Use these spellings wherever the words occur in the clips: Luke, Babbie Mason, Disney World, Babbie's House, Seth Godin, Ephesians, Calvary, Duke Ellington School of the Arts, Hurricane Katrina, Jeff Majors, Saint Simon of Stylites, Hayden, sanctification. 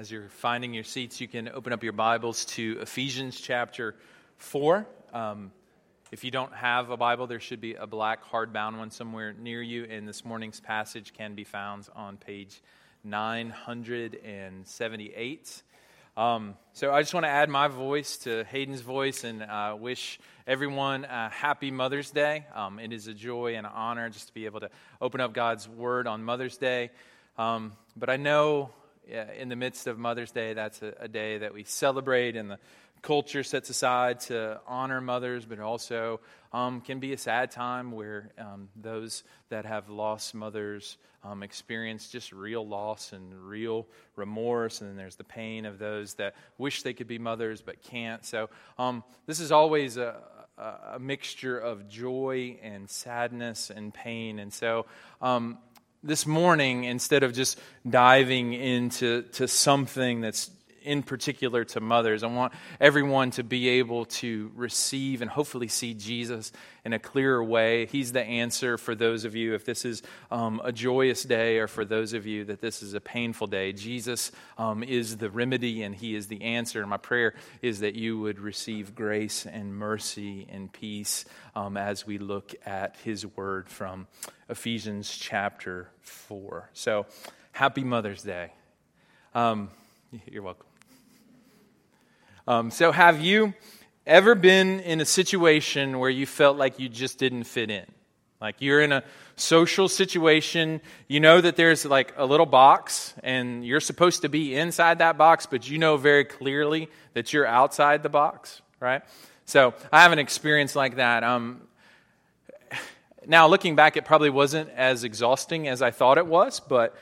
As you're finding your seats, you can open up your Bibles to Ephesians chapter 4. If you don't have a Bible, there should be a black hardbound one somewhere near you, and this morning's passage can be found on page 978. So I just want to add my voice to Hayden's voice and wish everyone a happy Mother's Day. It is a joy and an honor just to be able to open up God's Word on Mother's Day. But I know... in the midst of Mother's Day, that's a day that we celebrate and the culture sets aside to honor mothers, but also can be a sad time where those that have lost mothers experience just real loss and real remorse, and then there's the pain of those that wish they could be mothers but can't. So this is always a mixture of joy and sadness and pain, and so... this morning, instead of just diving into something that's in particular to mothers, I want everyone to be able to receive and hopefully see Jesus in a clearer way. He's the answer for those of you, if this is a joyous day, or for those of you that this is a painful day. Jesus is the remedy and He is the answer. And my prayer is that you would receive grace and mercy and peace as we look at His Word from Ephesians chapter 4. So, happy Mother's Day. You're welcome. So have you ever been in a situation where you felt like you just didn't fit in? Like you're in a social situation, you know that there's like a little box and you're supposed to be inside that box, but you know very clearly that you're outside the box, right? So I have an experience like that. Now, looking back, it probably wasn't as exhausting as I thought it was, but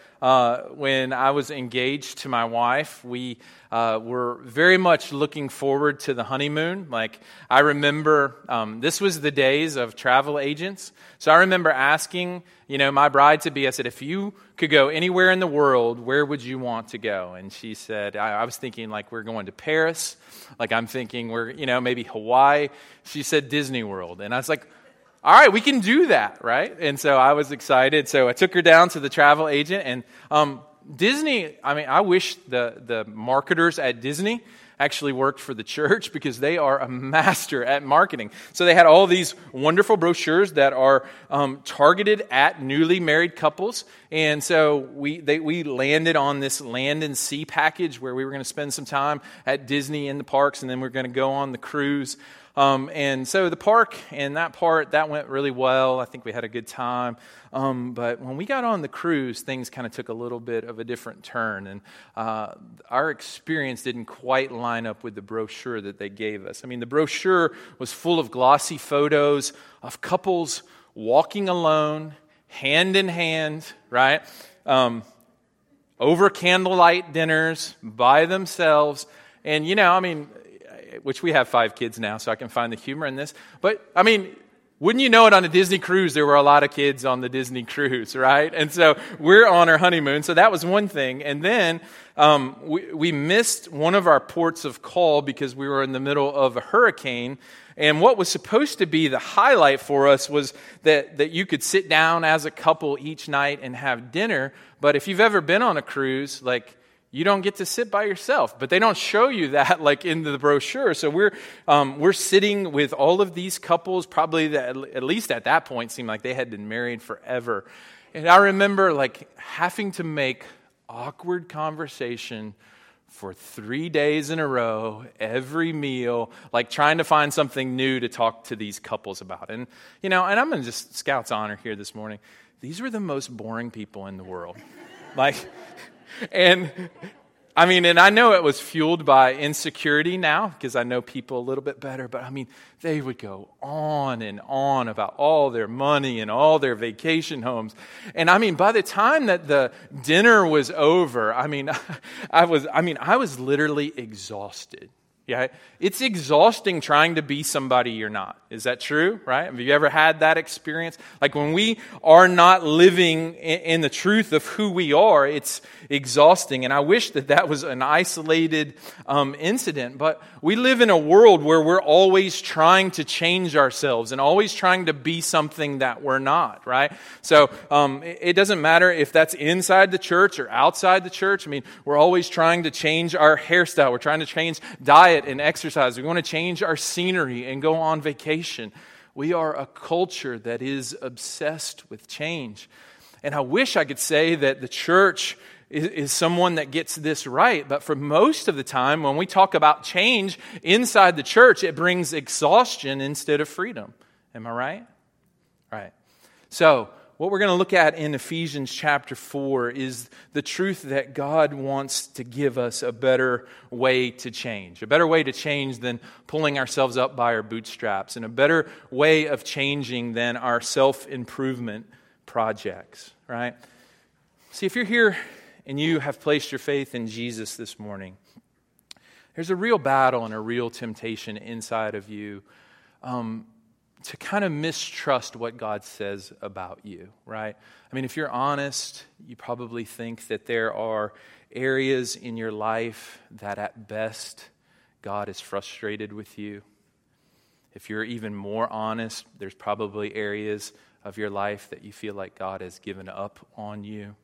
when I was engaged to my wife, we were very much looking forward to the honeymoon. Like, I remember, this was the days of travel agents, so I remember asking, my bride-to-be, I said, if you could go anywhere in the world, where would you want to go? And she said, I was thinking, like, we're going to Paris, like, I'm thinking we're, maybe Hawaii. She said Disney World, and I was like, all right, we can do that, right? And so I was excited. So I took her down to the travel agent. And Disney, I wish the marketers at Disney actually worked for the church, because they are a master at marketing. So they had all these wonderful brochures that are targeted at newly married couples. And so we landed on this land and sea package where we were going to spend some time at Disney in the parks, and then we're going to go on the cruise. And so the park and that went really well. I think we had a good time. But when we got on the cruise, things kind of took a little bit of a different turn. And our experience didn't quite line up with the brochure that they gave us. The brochure was full of glossy photos of couples walking alone, hand in hand, right? Over candlelight dinners by themselves. And, which we have 5 kids now, so I can find the humor in this. But, wouldn't you know it, on a Disney cruise, there were a lot of kids on the Disney cruise, right? And so we're on our honeymoon, so that was one thing. And then we missed one of our ports of call because we were in the middle of a hurricane. And what was supposed to be the highlight for us was that you could sit down as a couple each night and have dinner. But if you've ever been on a cruise, like... you don't get to sit by yourself, but they don't show you that like in the brochure. So we're sitting with all of these couples, probably that, at least at that point, seemed like they had been married forever. And I remember like having to make awkward conversation for 3 days in a row, every meal, like trying to find something new to talk to these couples about. And and I'm gonna just Scout's honor here this morning. These were the most boring people in the world, like. And I know it was fueled by insecurity now, because I know people a little bit better, but they would go on and on about all their money and all their vacation homes. And by the time that the dinner was over, I was literally exhausted. Yeah, it's exhausting trying to be somebody you're not. Is that true, right? Have you ever had that experience? Like when we are not living in the truth of who we are, it's exhausting. And I wish that that was an isolated incident. But we live in a world where we're always trying to change ourselves and always trying to be something that we're not, right? So it doesn't matter if that's inside the church or outside the church. I mean, we're always trying to change our hairstyle. We're trying to change diet and exercise. We want to change our scenery and go on vacation. We are a culture that is obsessed with change. And I wish I could say that the church is someone that gets this right. But for most of the time, when we talk about change inside the church, it brings exhaustion instead of freedom. Am I right? Right. So what we're going to look at in Ephesians chapter 4 is the truth that God wants to give us a better way to change than pulling ourselves up by our bootstraps, and a better way of changing than our self-improvement projects, right? See, if you're here and you have placed your faith in Jesus this morning, there's a real battle and a real temptation inside of you to kind of mistrust what God says about you, right? I mean, if you're honest, you probably think that there are areas in your life that at best God is frustrated with you. If you're even more honest, there's probably areas of your life that you feel like God has given up on you.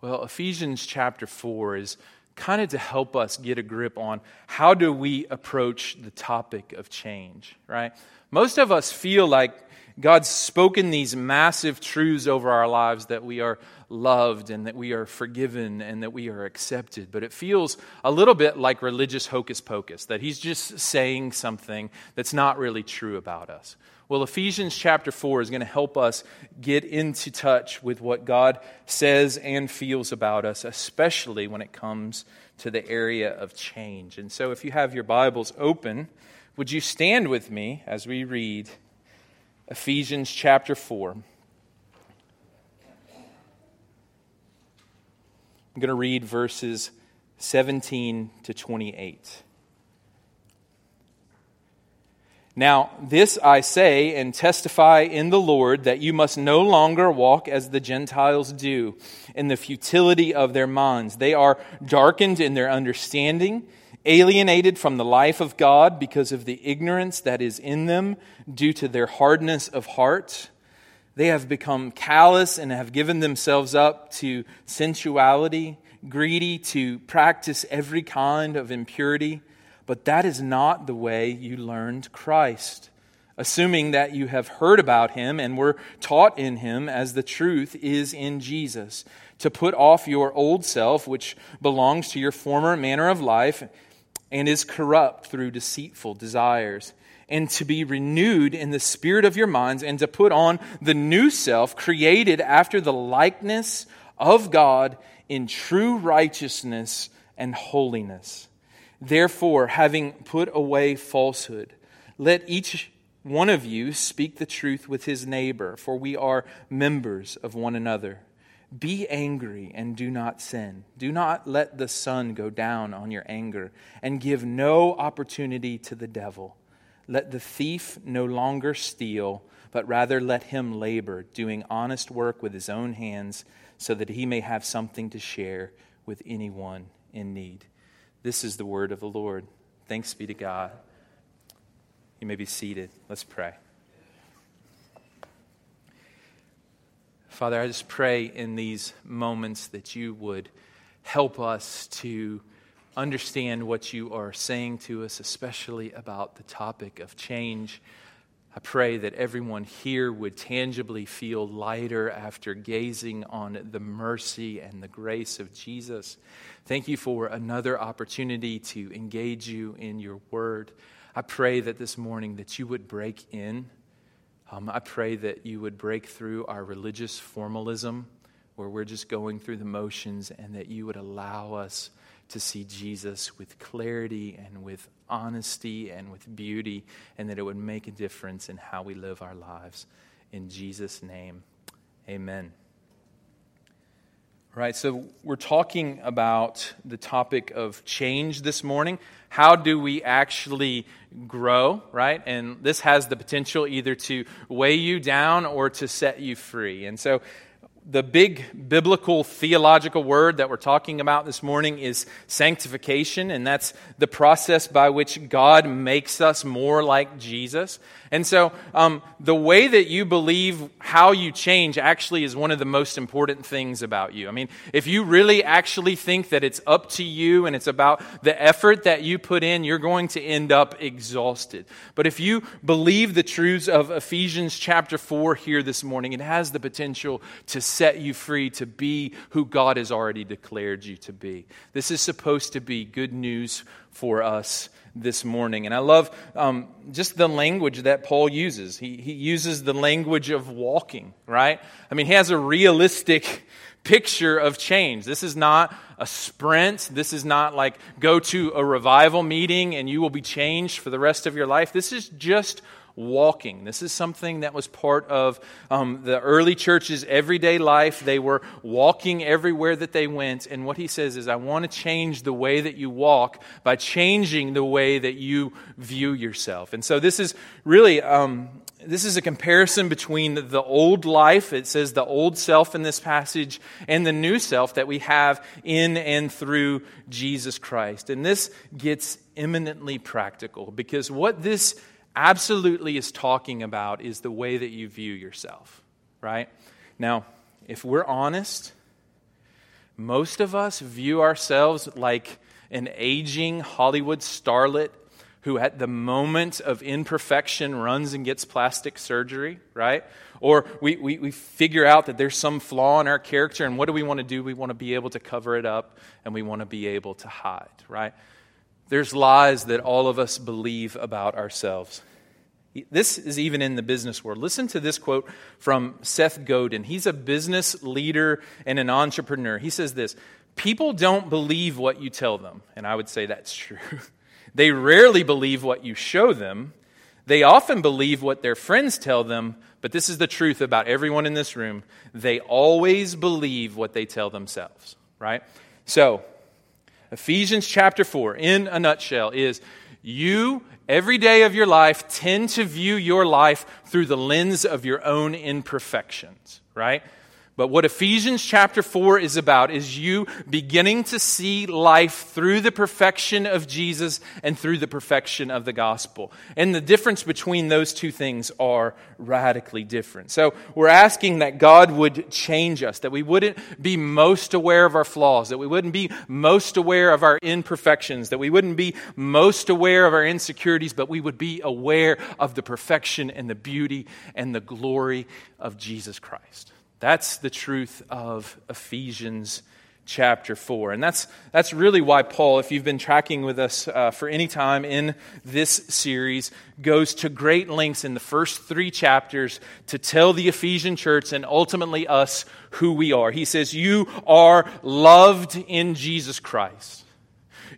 Well, Ephesians chapter 4 is kind of to help us get a grip on how do we approach the topic of change, right? Most of us feel like God's spoken these massive truths over our lives, that we are loved and that we are forgiven and that we are accepted. But it feels a little bit like religious hocus pocus, that he's just saying something that's not really true about us. Well, Ephesians chapter 4 is going to help us get into touch with what God says and feels about us, especially when it comes to the area of change. And so if you have your Bibles open, would you stand with me as we read Ephesians chapter 4? I'm going to read verses 17 to 28. Now, this I say and testify in the Lord, that you must no longer walk as the Gentiles do, in the futility of their minds. They are darkened in their understanding, alienated from the life of God because of the ignorance that is in them due to their hardness of heart. They have become callous and have given themselves up to sensuality, greedy to practice every kind of impurity. But that is not the way you learned Christ, assuming that you have heard about him and were taught in him, as the truth is in Jesus, to put off your old self, which belongs to your former manner of life and is corrupt through deceitful desires, and to be renewed in the spirit of your minds, and to put on the new self, created after the likeness of God in true righteousness and holiness. Therefore, having put away falsehood, let each one of you speak the truth with his neighbor, for we are members of one another. Be angry and do not sin. Do not let the sun go down on your anger, and give no opportunity to the devil. Let the thief no longer steal, but rather let him labor, doing honest work with his own hands, so that he may have something to share with anyone in need. This is the word of the Lord. Thanks be to God. You may be seated. Let's pray. Father, I just pray in these moments that you would help us to understand what you are saying to us, especially about the topic of change. I pray that everyone here would tangibly feel lighter after gazing on the mercy and the grace of Jesus. Thank you for another opportunity to engage you in your word. I pray that this morning that you would break in. I pray that you would break through our religious formalism, where we're just going through the motions, and that you would allow us to see Jesus with clarity and with honesty and with beauty, and that it would make a difference in how we live our lives. In Jesus' name, amen. Right, so we're talking about the topic of change this morning. How do we actually grow, right? And this has the potential either to weigh you down or to set you free. And so the big biblical theological word that we're talking about this morning is sanctification, and that's the process by which God makes us more like Jesus. And so the way that you believe how you change actually is one of the most important things about you. I mean, if you really actually think that it's up to you and it's about the effort that you put in, you're going to end up exhausted. But if you believe the truths of Ephesians chapter 4 here this morning, it has the potential to set you free to be who God has already declared you to be. This is supposed to be good news for us this morning. And I love just the language that Paul uses. He uses the language of walking, right? I mean, he has a realistic picture of change. This is not a sprint. This is not like go to a revival meeting and you will be changed for the rest of your life. This is just walking. This is something that was part of the early church's everyday life. They were walking everywhere that they went. And what he says is, I want to change the way that you walk by changing the way that you view yourself. And so this is really, this is a comparison between the old life, it says the old self in this passage, and the new self that we have in and through Jesus Christ. And this gets eminently practical because what this absolutely is talking about is the way that you view yourself, right? Now, if we're honest, most of us view ourselves like an aging Hollywood starlet who at the moment of imperfection runs and gets plastic surgery, right? Or we figure out that there's some flaw in our character, and what do we want to do? We want to be able to cover it up, and we want to be able to hide, right? There's lies that all of us believe about ourselves. This is even in the business world. Listen to this quote from Seth Godin. He's a business leader and an entrepreneur. He says this, "People don't believe what you tell them." And I would say that's true. They rarely believe what you show them. They often believe what their friends tell them. But this is the truth about everyone in this room. They always believe what they tell themselves, right? So Ephesians chapter 4, in a nutshell, is you, every day of your life, tend to view your life through the lens of your own imperfections, right? But what Ephesians chapter 4 is about is you beginning to see life through the perfection of Jesus and through the perfection of the gospel. And the difference between those two things are radically different. So we're asking that God would change us, that we wouldn't be most aware of our flaws, that we wouldn't be most aware of our imperfections, that we wouldn't be most aware of our insecurities, but we would be aware of the perfection and the beauty and the glory of Jesus Christ. That's the truth of Ephesians chapter 4. And that's really why Paul, if you've been tracking with us for any time in this series, goes to great lengths in the first three chapters to tell the Ephesian church and ultimately us who we are. He says, you are loved in Jesus Christ.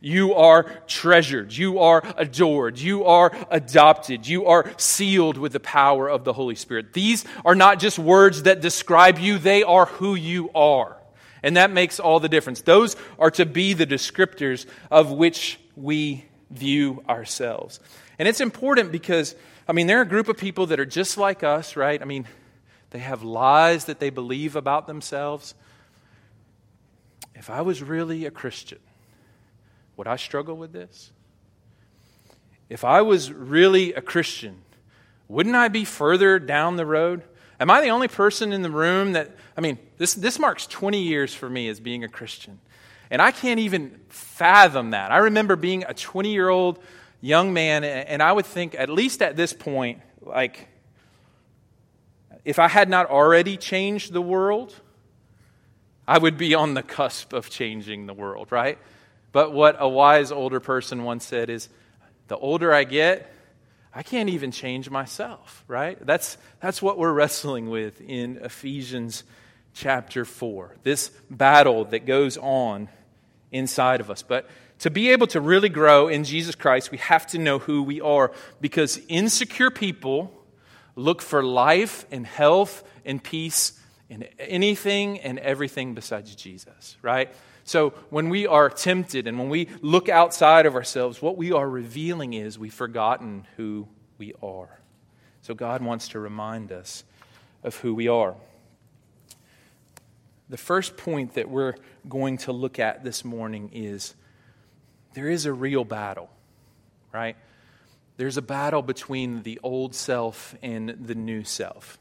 You are treasured, you are adored, you are adopted, you are sealed with the power of the Holy Spirit. These are not just words that describe you, they are who you are. And that makes all the difference. Those are to be the descriptors of which we view ourselves. And it's important because, I mean, there are a group of people that are just like us, right? I mean, they have lies that they believe about themselves. If I was really a Christian, would I struggle with this? If I was really a Christian, wouldn't I be further down the road? Am I the only person in the room that, I mean, this marks 20 years for me as being a Christian. And I can't even fathom that. I remember being a 20-year-old young man, and I would think, at least at this point, like, if I had not already changed the world, I would be on the cusp of changing the world, right? But what a wise older person once said is, the older I get, I can't even change myself, right? That's what we're wrestling with in Ephesians chapter 4, this battle that goes on inside of us. But to be able to really grow in Jesus Christ, we have to know who we are, because insecure people look for life and health and peace in anything and everything besides Jesus, right? So when we are tempted and when we look outside of ourselves, what we are revealing is we've forgotten who we are. So God wants to remind us of who we are. The first point that we're going to look at this morning is there is a real battle, right? There's a battle between the old self and the new self.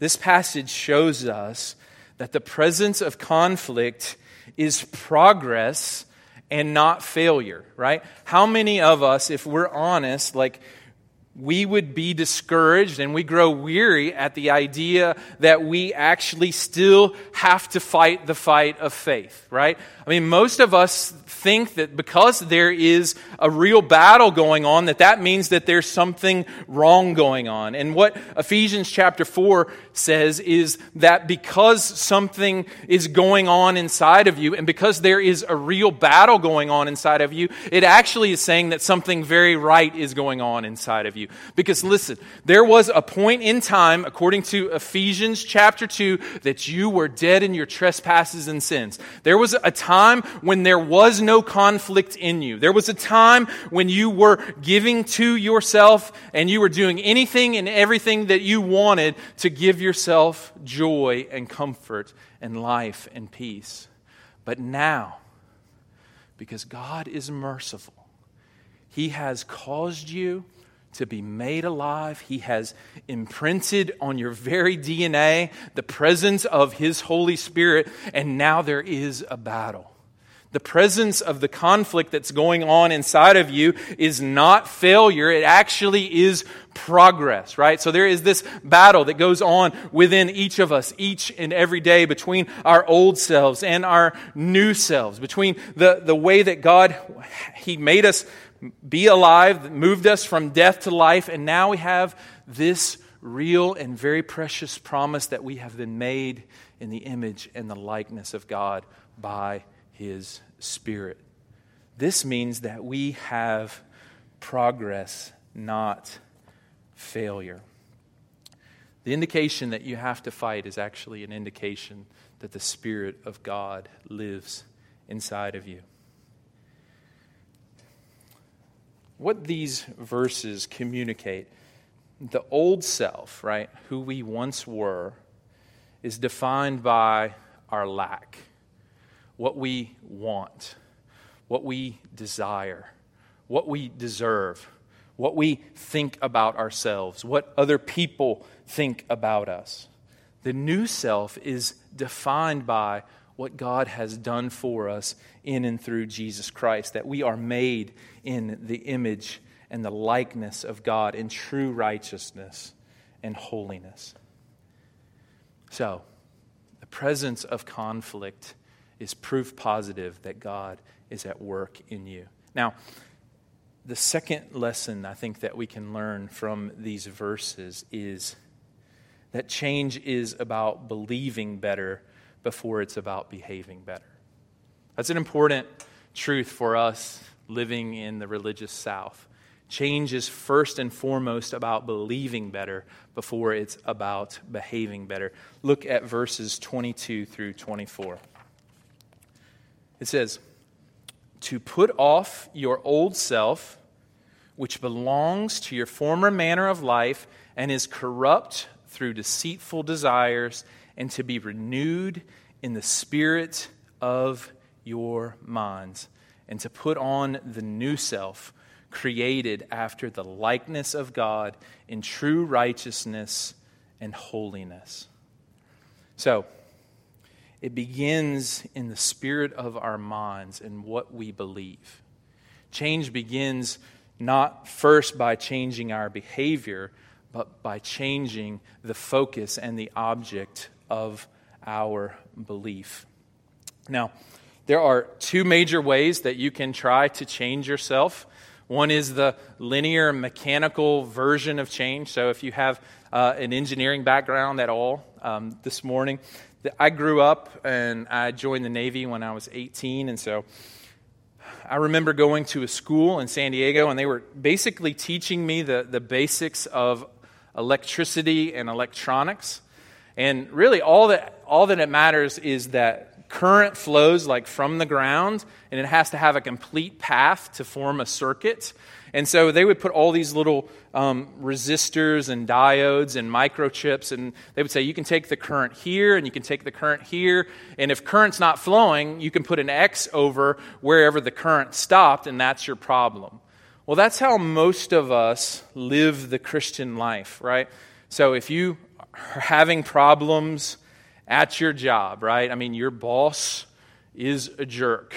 This passage shows us that the presence of conflict is progress and not failure, right? How many of us, if we're honest, like we would be discouraged and we grow weary at the idea that we actually still have to fight the fight of faith, right? I mean, most of us think that because there is a real battle going on, that means that there's something wrong going on. And what Ephesians chapter 4 says is that because something is going on inside of you and because there is a real battle going on inside of you, it actually is saying that something very right is going on inside of you. Because listen, there was a point in time, according to Ephesians chapter 2, that you were dead in your trespasses and sins. There was a time when there was no conflict in you. There was a time when you were giving to yourself and you were doing anything and everything that you wanted to give yourself joy and comfort and life and peace. But now, because God is merciful, He has caused you to be made alive. He has imprinted on your very DNA the presence of His Holy Spirit, and now there is a battle. The presence of the conflict that's going on inside of you is not failure. It actually is progress, right? So there is this battle that goes on within each of us, each and every day, between our old selves and our new selves, between the way that God, He made us be alive, moved us from death to life, and now we have this real and very precious promise that we have been made in the image and the likeness of God by His Spirit. This means that we have progress, not failure. The indication that you have to fight is actually an indication that the Spirit of God lives inside of you. What these verses communicate, the old self, right, who we once were, is defined by our lack, what we want, what we desire, what we deserve, what we think about ourselves, what other people think about us. The new self is defined by what God has done for us in and through Jesus Christ, that we are made in the image and the likeness of God in true righteousness and holiness. So, the presence of conflict is proof positive that God is at work in you. Now, the second lesson I think that we can learn from these verses is that change is about believing better before it's about behaving better. That's an important truth for us living in the religious South. Change is first and foremost about believing better before it's about behaving better. Look at verses 22 through 24. It says, "To put off your old self, which belongs to your former manner of life and is corrupt through deceitful desires, and to be renewed in the spirit of your minds, and to put on the new self, created after the likeness of God in true righteousness and holiness." So, it begins in the spirit of our minds and what we believe. Change begins not first by changing our behavior, but by changing the focus and the object of our belief. Now, there are two major ways that you can try to change yourself. One is the linear mechanical version of change. So if you have an engineering background at all, this morning, I grew up and I joined the Navy when I was 18. And so I remember going to a school in San Diego and they were basically teaching me the basics of electricity and electronics. And really all that it matters is that current flows like from the ground, and it has to have a complete path to form a circuit. And so they would put all these little resistors and diodes and microchips, and they would say, you can take the current here, and you can take the current here, and if current's not flowing, you can put an X over wherever the current stopped, and that's your problem. Well, that's how most of us live the Christian life, right? So if you are having problems at your job, right? I mean, your boss is a jerk.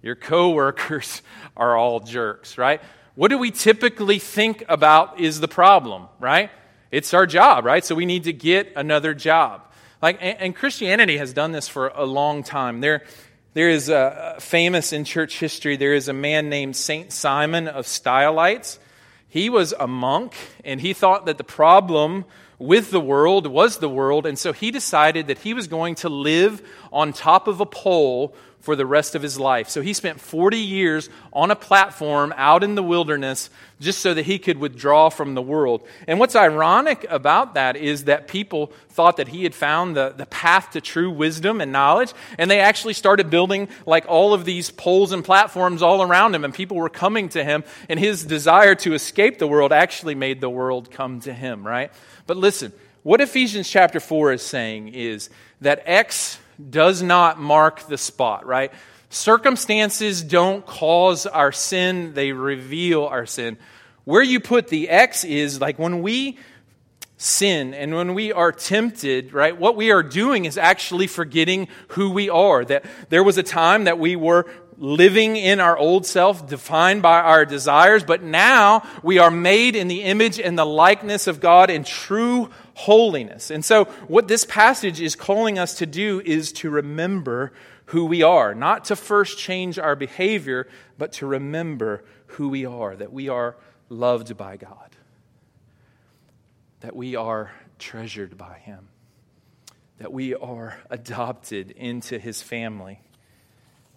Your coworkers are all jerks, right? What do we typically think about is the problem, right? It's our job, right? So we need to get another job. And Christianity has done this for a long time. There is a famous in church history, there is a man named Saint Simon of Stylites. He was a monk, and he thought that the problem with the world was the world, and so he decided that he was going to live on top of a pole for the rest of his life. So he spent 40 years on a platform out in the wilderness just so that he could withdraw from the world. And what's ironic about that is that people thought that he had found the path to true wisdom and knowledge, and they actually started building like all of these poles and platforms all around him, and people were coming to him, and his desire to escape the world actually made the world come to him, right? But listen, what Ephesians chapter 4 is saying is that X does not mark the spot, right? Circumstances don't cause our sin, they reveal our sin. Where you put the X is like when we sin and when we are tempted, right? What we are doing is actually forgetting who we are. That there was a time that we were living in our old self, defined by our desires, but now we are made in the image and the likeness of God in true holiness. And so what this passage is calling us to do is to remember who we are, not to first change our behavior, but to remember who we are, that we are loved by God, that we are treasured by Him, that we are adopted into His family.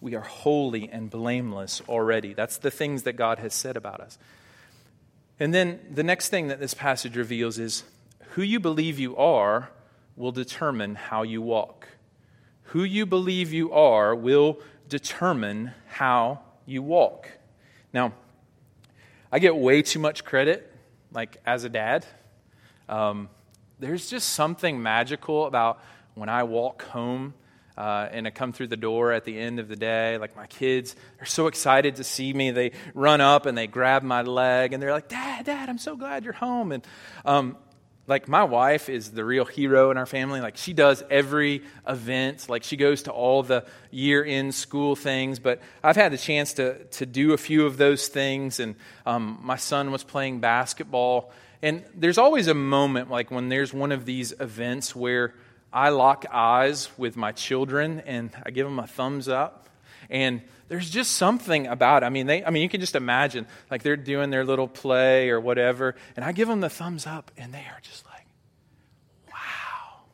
We are holy and blameless already. That's the things that God has said about us. And then the next thing that this passage reveals is who you believe you are will determine how you walk. Who you believe you are will determine how you walk. Now, I get way too much credit, like as a dad. There's just something magical about when I walk home and I come through the door at the end of the day, like my kids are so excited to see me. They run up and they grab my leg and they're like, Dad, I'm so glad you're home. And like my wife is the real hero in our family. Like she does every event. Like she goes to all the year-end school things. But I've had the chance to do a few of those things. And my son was playing basketball. And there's always a moment like when there's one of these events where I lock eyes with my children and I give them a thumbs up, and there's just something about it. I mean, you can just imagine like they're doing their little play or whatever, and I give them the thumbs up, and they are just like, wow,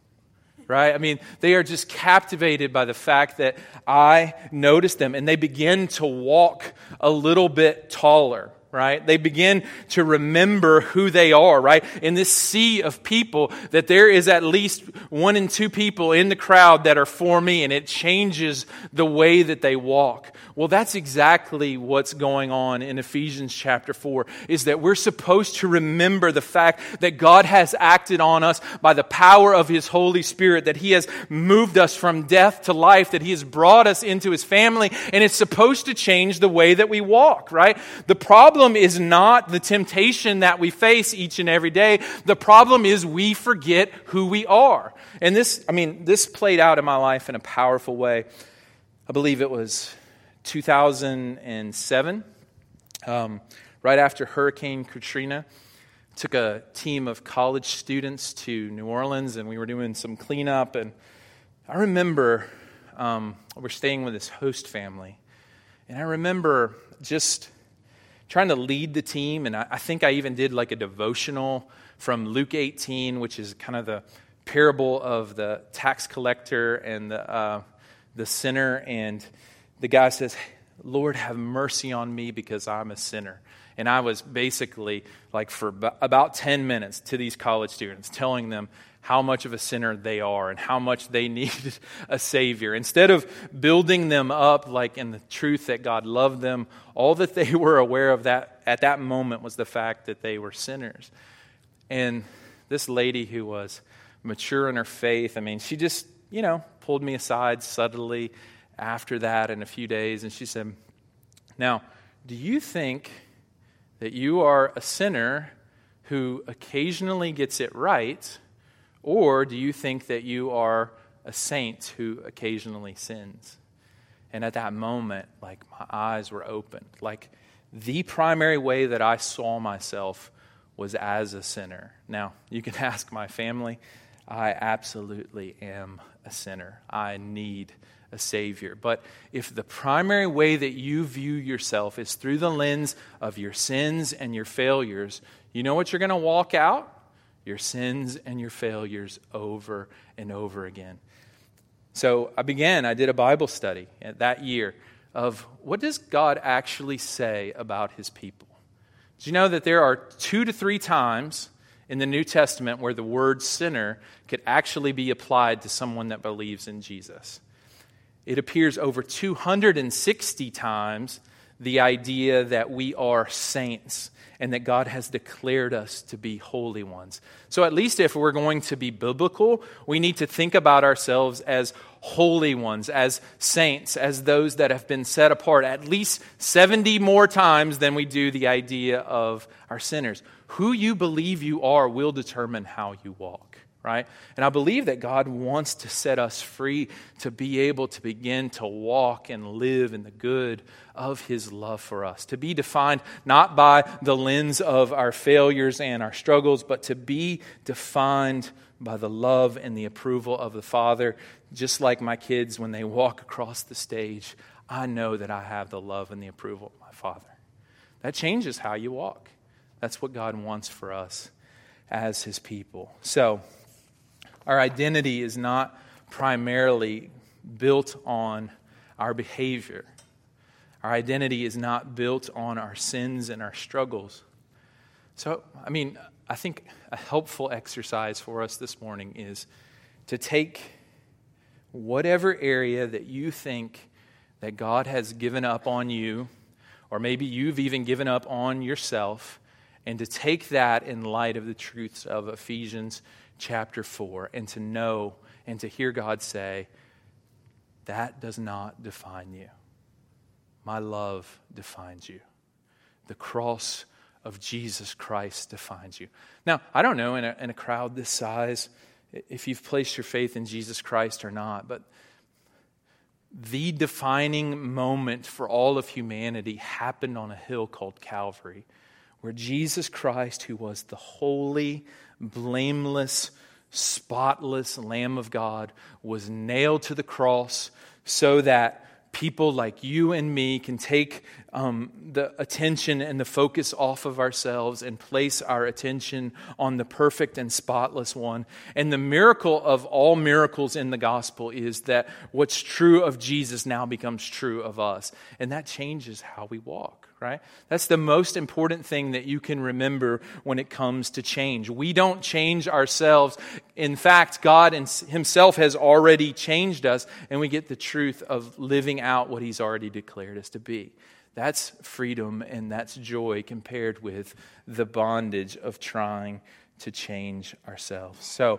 right? I mean, they are just captivated by the fact that I noticed them, and they begin to walk a little bit taller. Right? They begin to remember who they are, right? In this sea of people, that there is at least 1 and 2 people in the crowd that are for me, and it changes the way that they walk. Well, that's exactly what's going on in Ephesians chapter 4, is that we're supposed to remember the fact that God has acted on us by the power of His Holy Spirit, that He has moved us from death to life, that He has brought us into His family, and it's supposed to change the way that we walk, right? The problem is not the temptation that we face each and every day. The problem is we forget who we are. And this played out in my life in a powerful way. I believe it was 2007, right after Hurricane Katrina. I took a team of college students to New Orleans, and we were doing some cleanup. And I remember we're staying with this host family. And I remember just trying to lead the team, and I think I even did like a devotional from Luke 18, which is kind of the parable of the tax collector and the sinner, and the guy says, Lord, have mercy on me because I'm a sinner. And I was basically like for about 10 minutes to these college students, telling them how much of a sinner they are and how much they need a Savior. Instead of building them up like in the truth that God loved them, all that they were aware of that at that moment was the fact that they were sinners. And this lady who was mature in her faith, I mean, she just, pulled me aside subtly after that in a few days. And she said, now, do you think that you are a sinner who occasionally gets it right, or do you think that you are a saint who occasionally sins? And at that moment, like, my eyes were opened. Like, the primary way that I saw myself was as a sinner. Now, you can ask my family. I absolutely am a sinner. I need a Savior. But if the primary way that you view yourself is through the lens of your sins and your failures, you know what you're going to walk out? Your sins and your failures over and over again. So I did a Bible study that year of what does God actually say about His people? Did you know that there are 2 to 3 times in the New Testament where the word sinner could actually be applied to someone that believes in Jesus? It appears over 260 times, the idea that we are saints and that God has declared us to be holy ones. So at least if we're going to be biblical, we need to think about ourselves as holy ones, as saints, as those that have been set apart at least 70 more times than we do the idea of our sinners. Who you believe you are will determine how you walk. Right? And I believe that God wants to set us free to be able to begin to walk and live in the good of His love for us. To be defined not by the lens of our failures and our struggles, but to be defined by the love and the approval of the Father. Just like my kids, when they walk across the stage, I know that I have the love and the approval of my Father. That changes how you walk. That's what God wants for us as His people. So, our identity is not primarily built on our behavior. Our identity is not built on our sins and our struggles. So, I think a helpful exercise for us this morning is to take whatever area that you think that God has given up on you, or maybe you've even given up on yourself, and to take that in light of the truths of Ephesians chapter 4, and to know and to hear God say, that does not define you. My love defines you. The cross of Jesus Christ defines you. Now, I don't know in a crowd this size if you've placed your faith in Jesus Christ or not, but the defining moment for all of humanity happened on a hill called Calvary, where Jesus Christ, who was the holy, blameless, spotless Lamb of God, was nailed to the cross so that people like you and me can take the attention and the focus off of ourselves and place our attention on the perfect and spotless one. And the miracle of all miracles in the gospel is that what's true of Jesus now becomes true of us. And that changes how we walk. Right? That's the most important thing that you can remember when it comes to change. We don't change ourselves. In fact, God Himself has already changed us, and we get the truth of living out what He's already declared us to be. That's freedom and that's joy compared with the bondage of trying to change ourselves. So,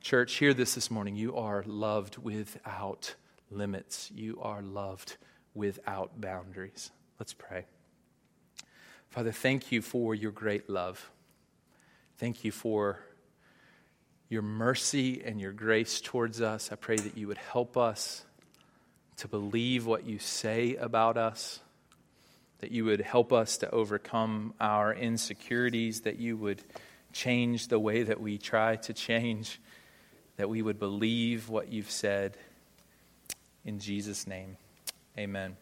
church, hear this morning. You are loved without limits. You are loved without boundaries. Let's pray. Father, thank you for your great love. Thank you for your mercy and your grace towards us. I pray that you would help us to believe what you say about us, that you would help us to overcome our insecurities, that you would change the way that we try to change, that we would believe what you've said. In Jesus' name, amen.